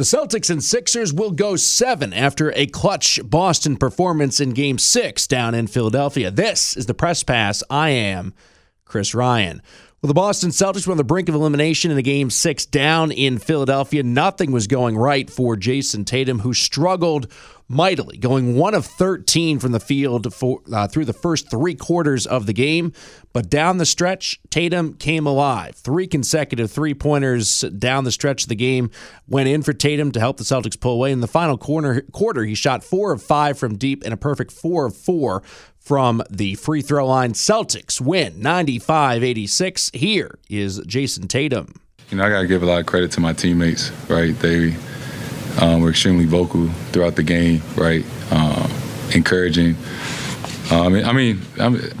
The Celtics and Sixers will go 7 after a clutch Boston performance in Game 6 down in Philadelphia. This is the Press Pass. I am Chris Ryan. Well, the Boston Celtics were on the brink of elimination in a Game 6 down in Philadelphia. Nothing was going right for Jayson Tatum, who struggled mightily, going 1 of 13 from the field through the first three quarters of the game. But down the stretch, Tatum came alive. 3 consecutive three-pointers down the stretch of the game went in for Tatum to help the Celtics pull away. In the final quarter, he shot 4 of 5 from deep and a perfect 4 of 4 from the free throw line. Celtics win 95-86. Here is Jayson Tatum. You know, I got to give a lot of credit to my teammates, right? They were extremely vocal throughout the game, right? Encouraging. I mean,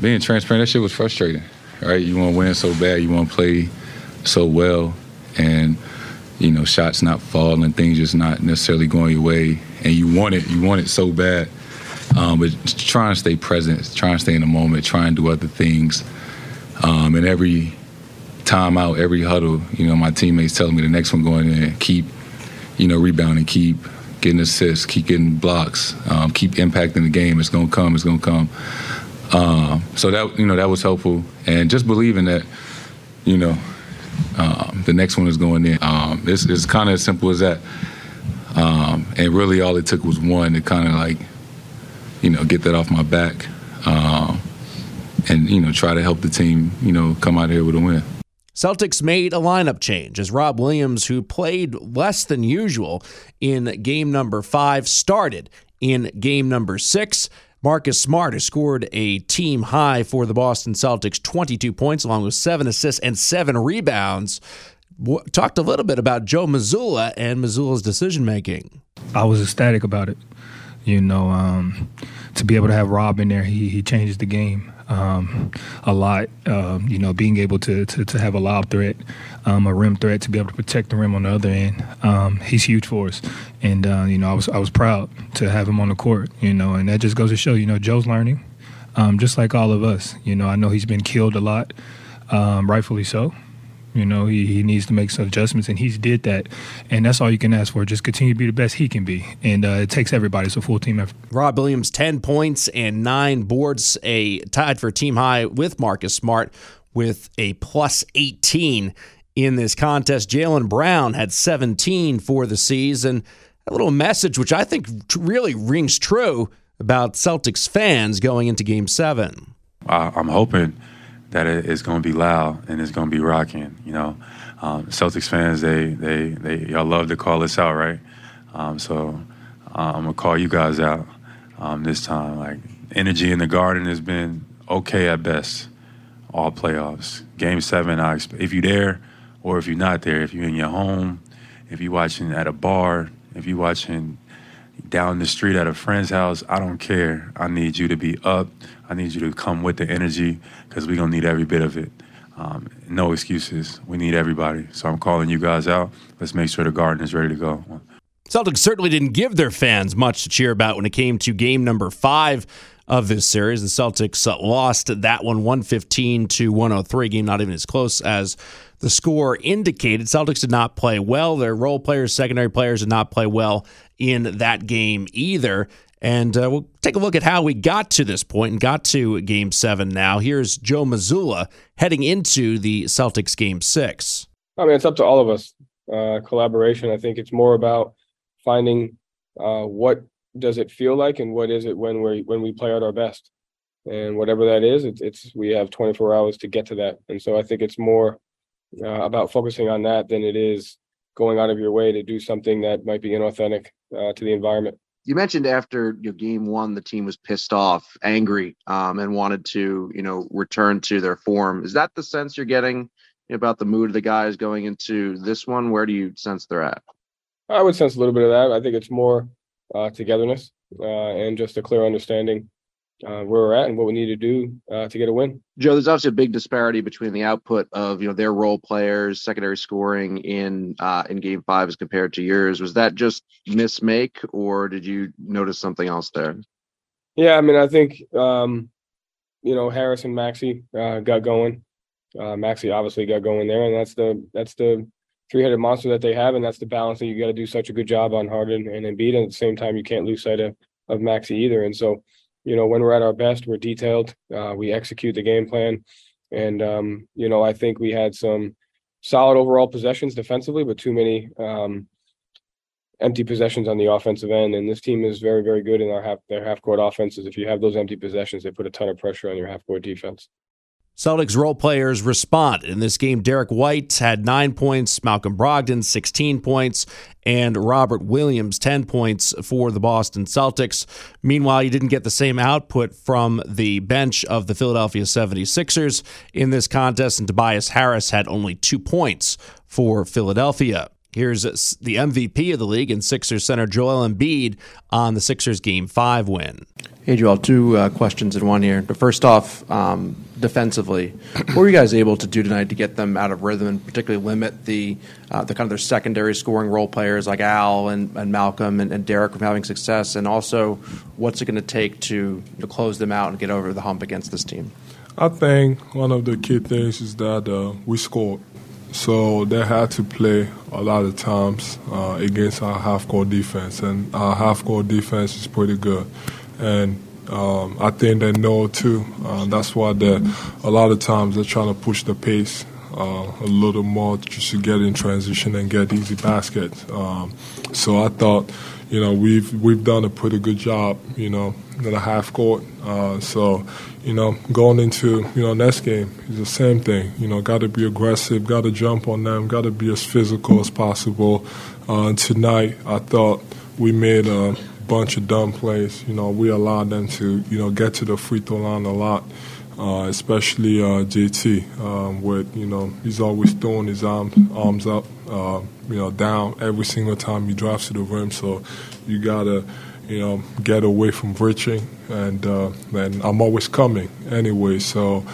being transparent, that shit was frustrating, right? You want to win so bad, you want to play so well, and, you know, shots not falling, things just not necessarily going your way, and you want it so bad. But trying to stay present, trying to stay in the moment, trying to do other things. And every time out, every huddle, you know, my teammates telling me the next one going in, keep, you know, rebounding, keep getting assists, keep getting blocks, keep impacting the game. It's going to come, it's going to come. So that, you know, that was helpful. And just believing that, you know, the next one is going in. It's kind of as simple as that. And really all it took was one to kind of like, you know, get that off my back, and, you know, try to help the team, you know, come out here with a win. Celtics made a lineup change as Rob Williams, who played less than usual in game number 5, started in game number 6. Marcus Smart has scored a team high for the Boston Celtics, 22 points along with 7 assists and 7 rebounds. Talked a little bit about Joe Mazzulla and Mazzulla's decision-making. I was ecstatic about it. You know, to be able to have Rob in there, he changes the game a lot. You know, being able to have a lob threat, a rim threat, to be able to protect the rim on the other end, he's huge for us. And, you know, I was proud to have him on the court, you know, and that just goes to show, you know, Joe's learning, just like all of us. You know, I know he's been killed a lot, rightfully so. You know, he needs to make some adjustments, and he's did that. And that's all you can ask for. Just continue to be the best he can be. And it takes everybody. It's a full team effort. Rob Williams, 10 points and 9 boards, tied for team high with Marcus Smart with a plus 18 in this contest. Jaylen Brown had 17 for the season. A little message, which I think really rings true about Celtics fans going into Game 7. I'm hoping that it's going to be loud and it's going to be rocking, you know. Celtics fans, they y'all love to call us out, right? So I'm going to call you guys out this time. Like, energy in the Garden has been okay at best all playoffs. Game 7, if you're there or if you're not there, if you're in your home, if you're watching at a bar, if you're watching down the street at a friend's house, I don't care. I need you to be up. I need you to come with the energy because we're going to need every bit of it. No excuses. We need everybody. So I'm calling you guys out. Let's make sure the Garden is ready to go. Celtics certainly didn't give their fans much to cheer about when it came to game number 5 of this series. The Celtics lost that one 115-103. Game not even as close as the score indicated. Celtics did not play well. Their role players, secondary players did not play well in that game either. And we'll take a look at how we got to this point and got to Game 7 now. Here's Joe Mazzulla heading into the Celtics Game 6. I mean, it's up to all of us. Collaboration, I think it's more about finding what does it feel like and what is it when we play at our best. And whatever that is, it's we have 24 hours to get to that. And so I think it's more about focusing on that than it is going out of your way to do something that might be inauthentic to the environment. You mentioned after your game 1, the team was pissed off, angry, and wanted to, you know, return to their form. Is that the sense you're getting about the mood of the guys going into this one? Where do you sense they're at? I would sense a little bit of that. I think it's more togetherness and just a clear understanding where we're at and what we need to do to get a win. Joe, there's obviously a big disparity between the output of, you know, their role players, secondary scoring in Game 5 as compared to yours. Was that just mismake, or did you notice something else there? Yeah, I mean, I think, you know, Harris and Maxey got going. Maxey obviously got going there, and that's the three-headed monster that they have, and that's the balance that you got to do such a good job on Harden and Embiid. And at the same time, you can't lose sight of Maxey either. And so, you know, when we're at our best, we're detailed, we execute the game plan. And, you know, I think we had some solid overall possessions defensively, but too many empty possessions on the offensive end. And this team is very, very good in their half-court offenses. If you have those empty possessions, they put a ton of pressure on your half-court defense. Celtics role players respond. In this game, Derek White had 9 points, Malcolm Brogdon 16 points, and Robert Williams 10 points for the Boston Celtics. Meanwhile, you didn't get the same output from the bench of the Philadelphia 76ers in this contest, and Tobias Harris had only 2 points for Philadelphia. Here's the MVP of the league and Sixers center Joel Embiid on the Sixers Game 5 win. Hey, Joel, 2 questions in one here. But first off, defensively, what were you guys able to do tonight to get them out of rhythm and particularly limit the kind of their secondary scoring role players like Al and Malcolm and Derek from having success? And also, what's it going to take to close them out and get over the hump against this team? I think one of the key things is that we scored. So they had to play a lot of times against our half-court defense, and our half-court defense is pretty good. And I think they know, too. That's why a lot of times they're trying to push the pace a little more just to get in transition and get easy baskets. So I thought, you know, we've done a pretty good job, you know, in the half court. So, you know, going into, you know, next game is the same thing. You know, got to be aggressive, got to jump on them, got to be as physical as possible. Tonight, I thought we made a bunch of dumb plays. You know, we allowed them to, you know, get to the free throw line a lot. Especially JT, with, you know, he's always throwing his arms up, you know, down every single time he drives to the rim. So you got to, you know, get away from bridging. And I'm always coming anyway. So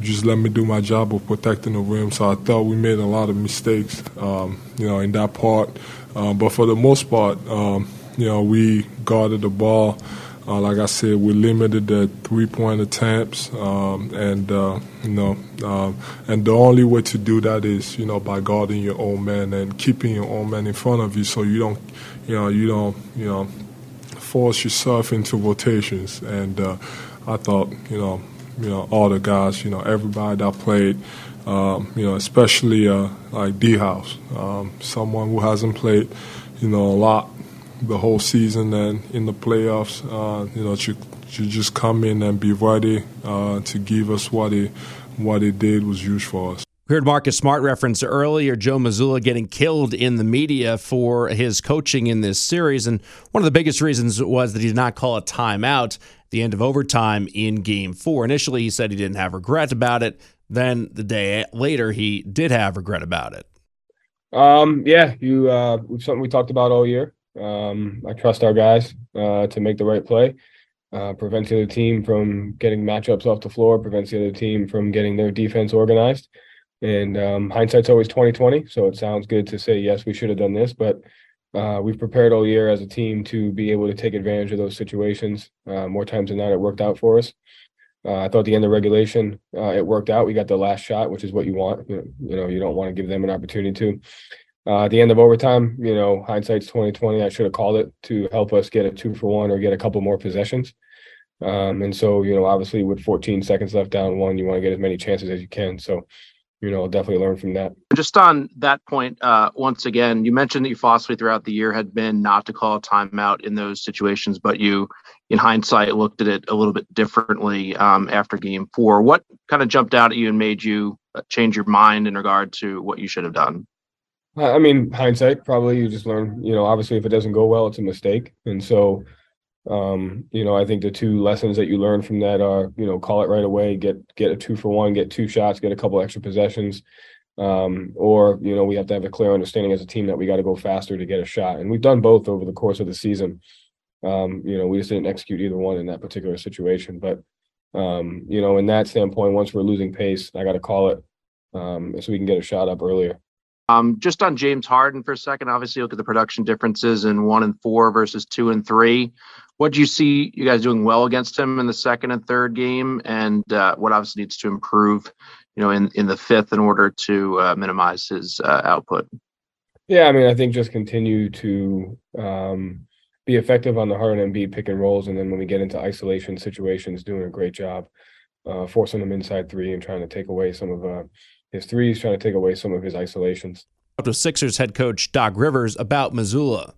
just let me do my job of protecting the rim. So I thought we made a lot of mistakes, you know, in that part. But for the most part, you know, we guarded the ball. Like I said, we limited the three-point attempts, you know, and the only way to do that is, you know, by guarding your own man and keeping your own man in front of you, so you don't force yourself into rotations. And I thought, you know, all the guys, you know, everybody that played, you know, especially like D House, someone who hasn't played, you know, a lot the whole season and in the playoffs, you know, to just come in and be ready to give us what it did was huge for us. We heard Marcus Smart reference earlier, Joe Mazzulla getting killed in the media for his coaching in this series, and one of the biggest reasons was that he did not call a timeout at the end of overtime in Game 4. Initially, he said he didn't have regret about it. Then the day later, he did have regret about it. Yeah, something we talked about all year. I trust our guys to make the right play, prevents the other team from getting matchups off the floor, prevents the other team from getting their defense organized. And hindsight's always 20/20, so it sounds good to say, yes, we should have done this, but we've prepared all year as a team to be able to take advantage of those situations. More times than not, it worked out for us. I thought the end of regulation, it worked out. We got the last shot, which is what you want. You know, you don't want to give them an opportunity to. At the end of overtime, you know, hindsight's 20/20. I should have called it to help us get a 2-for-1 or get a couple more possessions. And so, you know, obviously with 14 seconds left down one, you want to get as many chances as you can. So, you know, I'll definitely learn from that. Just on that point, once again, you mentioned that your philosophy throughout the year had been not to call a timeout in those situations, but you, in hindsight, looked at it a little bit differently after Game 4. What kind of jumped out at you and made you change your mind in regard to what you should have done? I mean, hindsight, probably you just learn, you know, obviously if it doesn't go well, it's a mistake. And so, you know, I think the 2 lessons that you learn from that are, you know, call it right away, get a 2-for-1, get 2 shots, get a couple extra possessions. Or, you know, we have to have a clear understanding as a team that we got to go faster to get a shot. And we've done both over the course of the season. You know, we just didn't execute either one in that particular situation. But, you know, in that standpoint, once we're losing pace, I got to call it so we can get a shot up earlier. Just on James Harden for a second, obviously look at the production differences in 1 and 4 versus 2 and 3. What do you see you guys doing well against him in the second and third game, and what obviously needs to improve you know, in the fifth in order to minimize his output. Yeah, I mean, I think just continue to be effective on the Harden and Embiid pick and rolls, and then when we get into isolation situations, doing a great job forcing him inside three and trying to take away some of his threes, trying to take away some of his isolations. Up to Sixers head coach Doc Rivers about Mazzulla.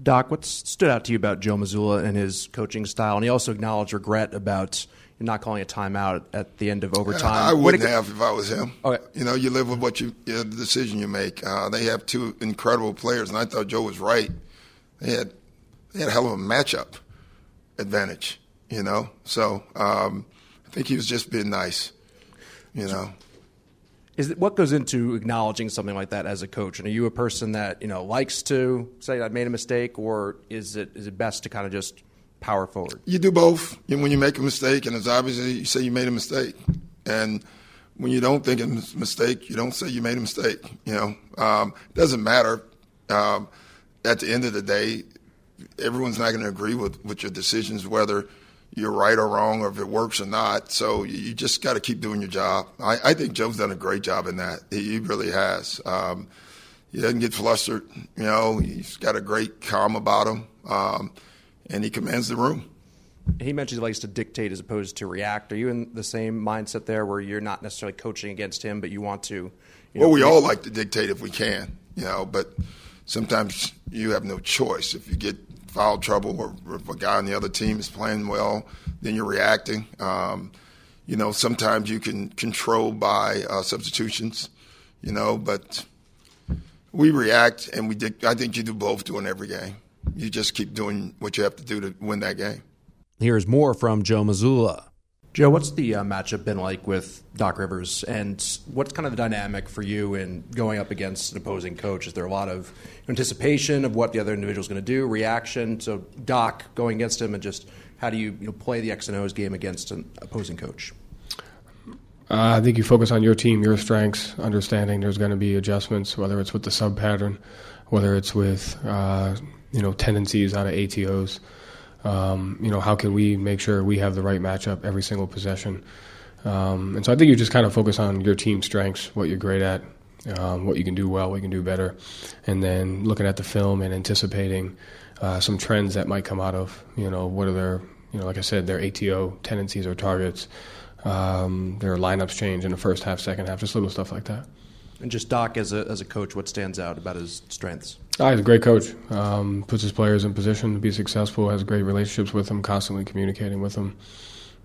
Doc, what stood out to you about Joe Mazzulla and his coaching style? And he also acknowledged regret about not calling a timeout at the end of overtime. I wouldn't have if I was him. Okay. You know, you live with what the decision you make. They have two incredible players, and I thought Joe was right. They had a hell of a matchup advantage, you know. So I think he was just being nice, you know. What goes into acknowledging something like that as a coach? And are you a person that, you know, likes to say I made a mistake, or is it best to kind of just power forward? You do both. And when you make a mistake, and it's obviously you say you made a mistake. And when you don't think it's a mistake, you don't say you made a mistake. You know, it doesn't matter. At the end of the day, everyone's not going to agree with your decisions, whether you're right or wrong, or if it works or not. So you just got to keep doing your job. I think Joe's done a great job in that. He really has. He doesn't get flustered. You know, he's got a great calm about him, and he commands the room. He mentioned he likes to dictate as opposed to react. Are you in the same mindset there, where you're not necessarily coaching against him, but you want to? We all like to dictate if we can, you know, but sometimes you have no choice. If you get foul trouble, or if a guy on the other team is playing well, then you're reacting. You know, sometimes you can control by substitutions, you know, but we react and we I think you do both during every game. You just keep doing what you have to do to win that game. Here's more from Joe Mazzulla. Joe, what's the matchup been like with Doc Rivers, and what's kind of the dynamic for you in going up against an opposing coach? Is there a lot of anticipation of what the other individual is going to do, reaction? So Doc going against him, and just how do you play the X and O's game against an opposing coach? I think you focus on your team, your strengths, understanding there's going to be adjustments, whether it's with the sub pattern, whether it's with tendencies out of ATOs. How can we make sure we have the right matchup every single possession? And so I think you just kind of focus on your team's strengths, what you're great at, what you can do well, what you can do better, and then looking at the film and anticipating some trends that might come out of, what are their, like I said, their ATO tendencies or targets, their lineups change in the first half, second half, just little stuff like that. And just Doc as a coach, what stands out about his strengths? He's a great coach. Puts his players in position to be successful, has great relationships with them, constantly communicating with them.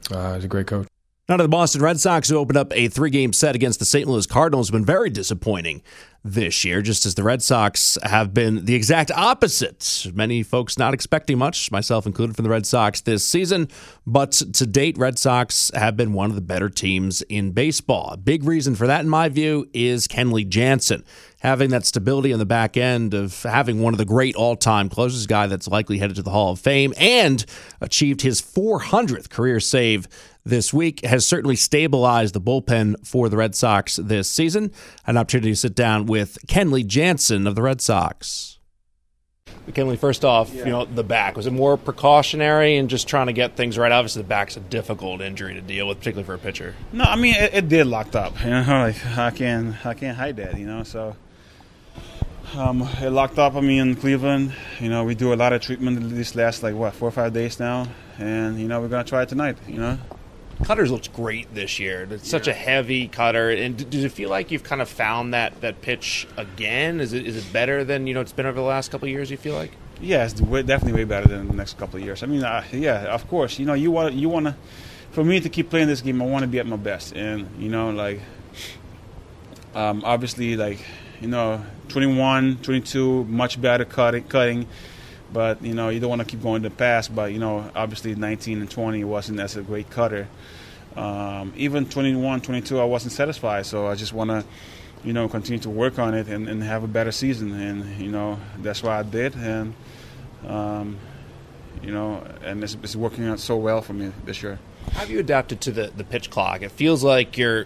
He's a great coach. Now to the Boston Red Sox, who opened up a 3-game set against the St. Louis Cardinals, have been very disappointing this year, just as the Red Sox have been the exact opposite. Many folks not expecting much, myself included, from the Red Sox this season. But to date, Red Sox have been one of the better teams in baseball. A big reason for that, in my view, is Kenley Jansen. Having that stability in the back end of having one of the great all-time closers, guy that's likely headed to the Hall of Fame, and achieved his 400th career save this week, has certainly stabilized the bullpen for the Red Sox this season. An opportunity to sit down with Kenley Jansen of the Red Sox. Kenley, first off, the back. Was it more precautionary and just trying to get things right? Obviously, the back's a difficult injury to deal with, particularly for a pitcher. No, I mean, it did locked up. I can't hide that, so... it locked up on me in Cleveland. We do a lot of treatment this last, 4 or 5 days now. And, we're going to try it tonight, Cutters looks great this year. It's such a heavy cutter. And does it feel like you've kind of found that pitch again? Is it better than, it's been over the last couple of years, you feel like? Yeah, it's definitely way better than the next couple of years. I mean, of course. You want to – for me to keep playing this game, I want to be at my best. And, obviously, 21, 22, much better cutting. But, you don't want to keep going to the pass. But, obviously 19 and 20 wasn't as a great cutter. Even 21, 22, I wasn't satisfied. So I just want to, continue to work on it and have a better season. And, that's what I did. And, and it's working out so well for me this year. How have you adapted to the pitch clock? It feels like you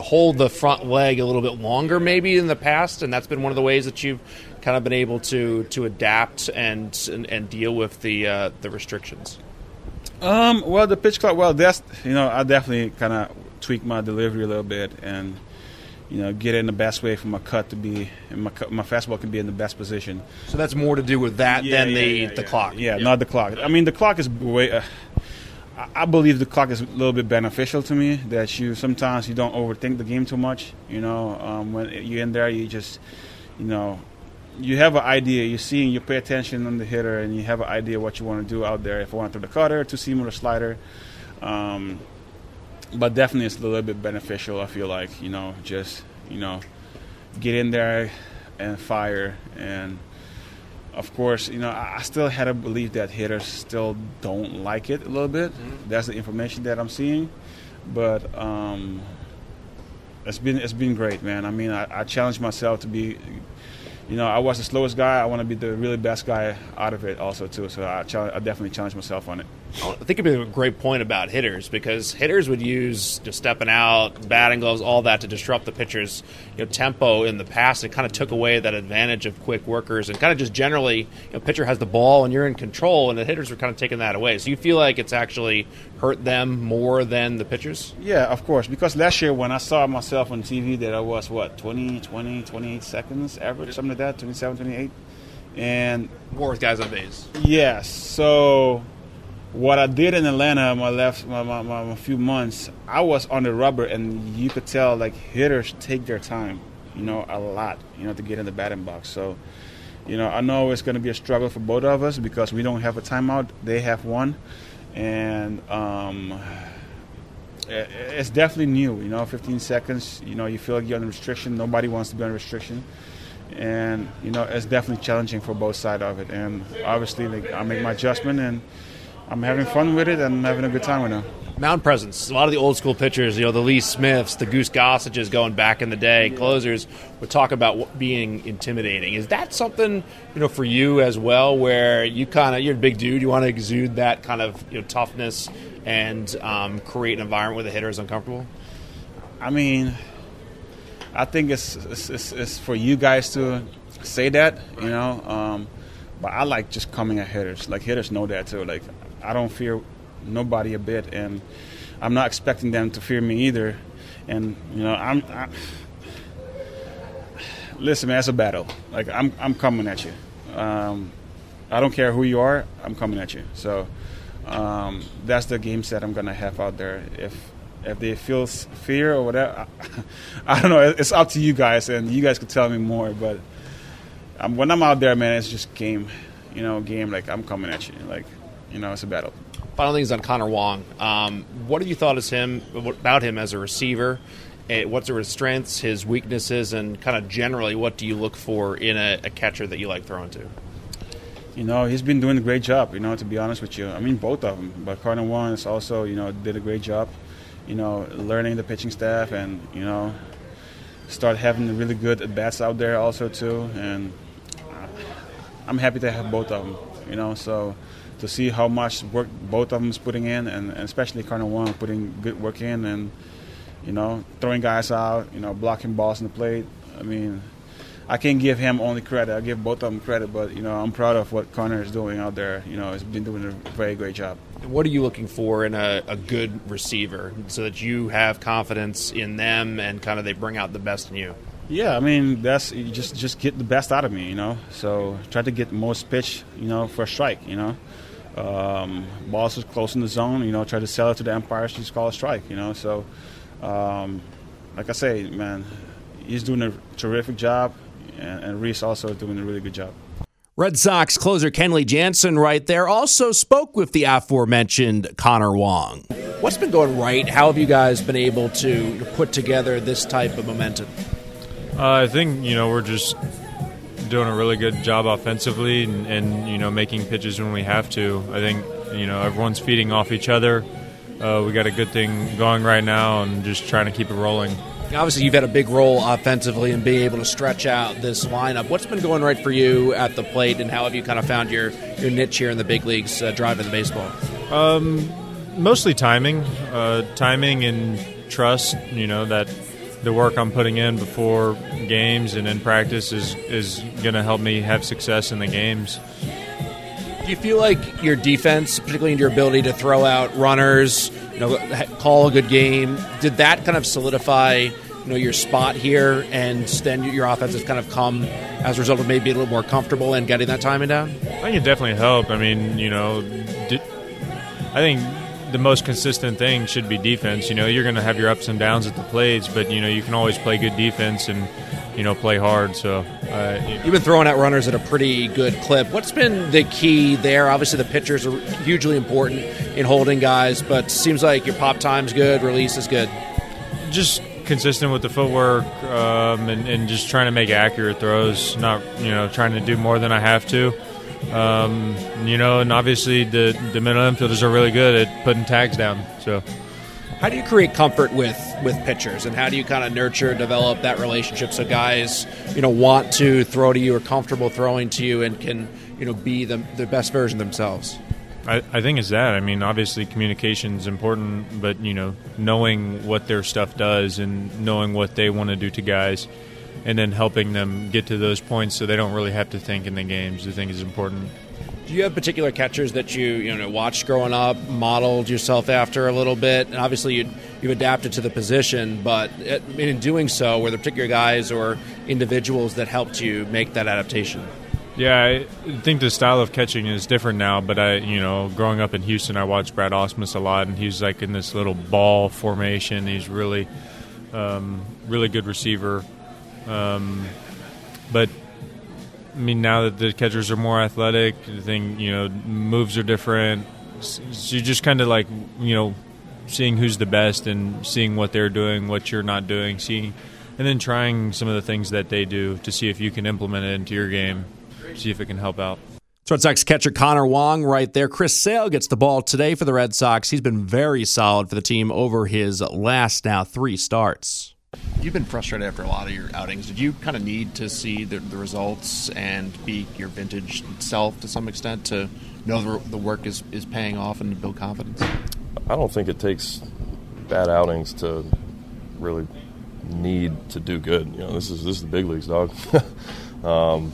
hold the front leg a little bit longer maybe in the past, and that's been one of the ways that you've kind of been able to adapt and deal with the restrictions. Well, the pitch clock. Well, that's I definitely kind of tweak my delivery a little bit and, you know, get it in the best way for my cut to be, and my fastball can be in the best position. So that's more to do with that than the clock. Yeah, not the clock. I mean, the clock is way. I believe the clock is a little bit beneficial to me. That sometimes you don't overthink the game too much. You know, when you're in there, you just, you know, you have an idea. You're seeing, you pay attention on the hitter, and you have an idea what you want to do out there. If I want to throw the cutter, two-seamer, or slider. But definitely it's a little bit beneficial, I feel like, you know, just, you know, get in there and fire. And, of course, you know, I still had a belief that hitters still don't like it a little bit. Mm-hmm. That's the information that I'm seeing. But it's been great, man. I mean, I challenged myself to be, you know, I was the slowest guy. I want to be the really best guy out of it also, too. So I definitely challenge myself on it. I think it'd be a great point about hitters, because hitters would use just stepping out, batting gloves, all that to disrupt the pitcher's, you know, tempo in the past. It kind of took away that advantage of quick workers and kind of just generally, you know, pitcher has the ball and you're in control, and the hitters were kind of taking that away. So you feel like it's actually hurt them more than the pitchers? Yeah, of course, because last year when I saw myself on TV that I was, 28 seconds average, something like that, 27, 28. And more with guys on base. Yes, so what I did in Atlanta, my few months, I was on the rubber, and you could tell, like, hitters take their time, you know, a lot, you know, to get in the batting box. So, you know, I know it's going to be a struggle for both of us because we don't have a timeout. They have one. And it's definitely new, you know, 15 seconds. You know, you feel like you're under restriction. Nobody wants to be under restriction. And, you know, it's definitely challenging for both sides of it. And obviously, like, I make my adjustment, and I'm having fun with it, and I'm having a good time right now. Mound presence. A lot of the old school pitchers, you know, the Lee Smiths, the Goose Gossages going back in the day, closers would talk about being intimidating. Is that something, you know, for you as well, where you kind of, you're a big dude, you want to exude that kind of, you know, toughness and create an environment where the hitter is uncomfortable? I mean, I think it's for you guys to say that, you know, but I like just coming at hitters. Like, hitters know that too. Like, I don't fear nobody a bit, and I'm not expecting them to fear me either. And, you know, listen, man, it's a battle. Like, I'm coming at you. I don't care who you are. I'm coming at you. So that's the game set I'm gonna have out there. If they feel fear or whatever, I don't know. It's up to you guys, and you guys could tell me more. But when I'm out there, man, it's just game. You know, game. Like, I'm coming at you. Like, you know, it's a battle. Final thing is on Connor Wong. What have you thought about him as a receiver? What's his strengths, his weaknesses, and kind of generally what do you look for in a catcher that you like throwing to? You know, he's been doing a great job, you know, to be honest with you. I mean, both of them. But Connor Wong is also, you know, did a great job, you know, learning the pitching staff and, you know, start having really good at-bats out there also too. And I'm happy to have both of them, you know, so to see how much work both of them is putting in, and especially Connor Wong putting good work in and, you know, throwing guys out, you know, blocking balls in the plate. I mean, I can't give him only credit. I give both of them credit, but, you know, I'm proud of what Connor is doing out there. You know, he's been doing a very great job. What are you looking for in a good receiver so that you have confidence in them and kind of they bring out the best in you? Yeah, I mean, that's just get the best out of me, you know. So try to get the most pitch, you know, for a strike, you know. Balls is close in the zone, you know, try to sell it to the umpires, just call a strike, you know. So, like I say, man, he's doing a terrific job, and Reese also is doing a really good job. Red Sox closer Kenley Jansen right there also spoke with the aforementioned Connor Wong. What's been going right? How have you guys been able to put together this type of momentum? I think, you know, we're just doing a really good job offensively and you know, making pitches when we have to. I think, you know, everyone's feeding off each other. We got a good thing going right now and just trying to keep it rolling. Obviously, you've had a big role offensively in being able to stretch out this lineup. What's been going right for you at the plate, and how have you kind of found your niche here in the big leagues driving the baseball? Mostly timing. Timing and trust, you know, that the work I'm putting in before games and in practice is going to help me have success in the games. Do you feel like your defense, particularly in your ability to throw out runners, you know, call a good game, did that kind of solidify your spot here, and then your offense has kind of come as a result of maybe a little more comfortable and getting that timing down? I think it definitely helped. I mean, I think the most consistent thing should be defense. You know, you're going to have your ups and downs at the plates, but, you can always play good defense and, play hard. So you've been throwing out runners at a pretty good clip. What's been the key there? Obviously, the pitchers are hugely important in holding guys, but seems like your pop time's good, release is good. Just consistent with the footwork, and just trying to make accurate throws, not trying to do more than I have to. And obviously the middle infielders are really good at putting tags down. So how do you create comfort with pitchers, and how do you kind of nurture, develop that relationship so guys want to throw to you, or comfortable throwing to you, and can be the best version themselves? I think it's that. I mean, obviously communication is important, but, knowing what their stuff does and knowing what they want to do to guys, and then helping them get to those points so they don't really have to think in the games, I think is important. Do you have particular catchers that you watched growing up, modeled yourself after a little bit? And obviously you've adapted to the position, but in doing so, were there particular guys or individuals that helped you make that adaptation? Yeah, I think the style of catching is different now, but growing up in Houston, I watched Brad Ausmus a lot, and he's like in this little ball formation. He's really, really good receiver. But I mean, now that the catchers are more athletic, I think, moves are different. So you're just kind of like, seeing who's the best and seeing what they're doing, what you're not doing, and then trying some of the things that they do to see if you can implement it into your game. See if it can help out. Red Sox catcher Connor Wong right there. Chris Sale gets the ball today for the Red Sox. He's been very solid for the team over his last now 3 starts. You've been frustrated after a lot of your outings. Did you kind of need to see the results and be your vintage self to some extent to know the work is paying off and to build confidence? I don't think it takes bad outings to really need to do good. This is the big leagues, dog. You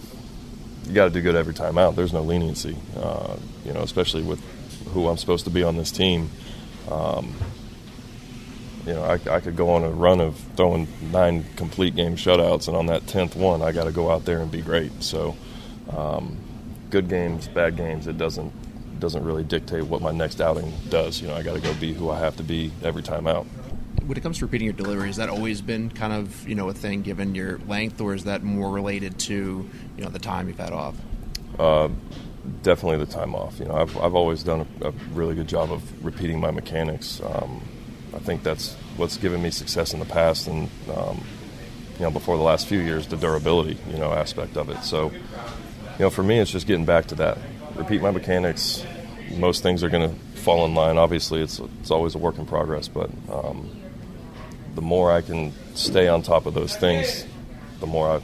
got to do good every time out. There's no leniency, especially with who I'm supposed to be on this team. I could go on a run of throwing 9 complete game shutouts, and on that 10th one, I got to go out there and be great. So, good games, bad games, it doesn't really dictate what my next outing does. I got to go be who I have to be every time out. When it comes to repeating your delivery, has that always been kind of, a thing given your length, or is that more related to, the time you've had off? Definitely the time off. I've always done a really good job of repeating my mechanics. I think that's what's given me success in the past and, before the last few years, the durability, aspect of it. So, for me, it's just getting back to that. Repeat my mechanics. Most things are going to fall in line. Obviously, it's always a work in progress, but the more I can stay on top of those things, the more I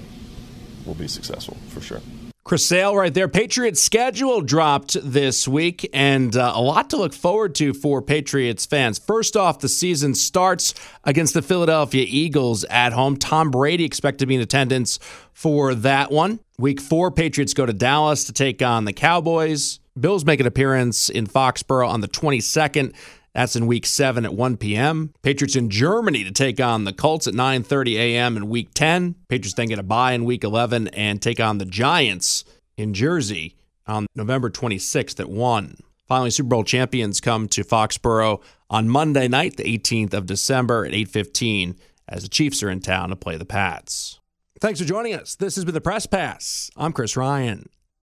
will be successful, for sure. Chris Sale right there. Patriots schedule dropped this week, and a lot to look forward to for Patriots fans. First off, the season starts against the Philadelphia Eagles at home. Tom Brady expected to be in attendance for that one. Week 4, Patriots go to Dallas to take on the Cowboys. Bills make an appearance in Foxborough on the 22nd. That's in Week 7 at 1 p.m. Patriots in Germany to take on the Colts at 9:30 a.m. in Week 10. Patriots then get a bye in Week 11 and take on the Giants in Jersey on November 26th at 1. Finally, Super Bowl champions come to Foxborough on Monday night, the 18th of December at 8:15, as the Chiefs are in town to play the Pats. Thanks for joining us. This has been the Press Pass. I'm Chris Ryan.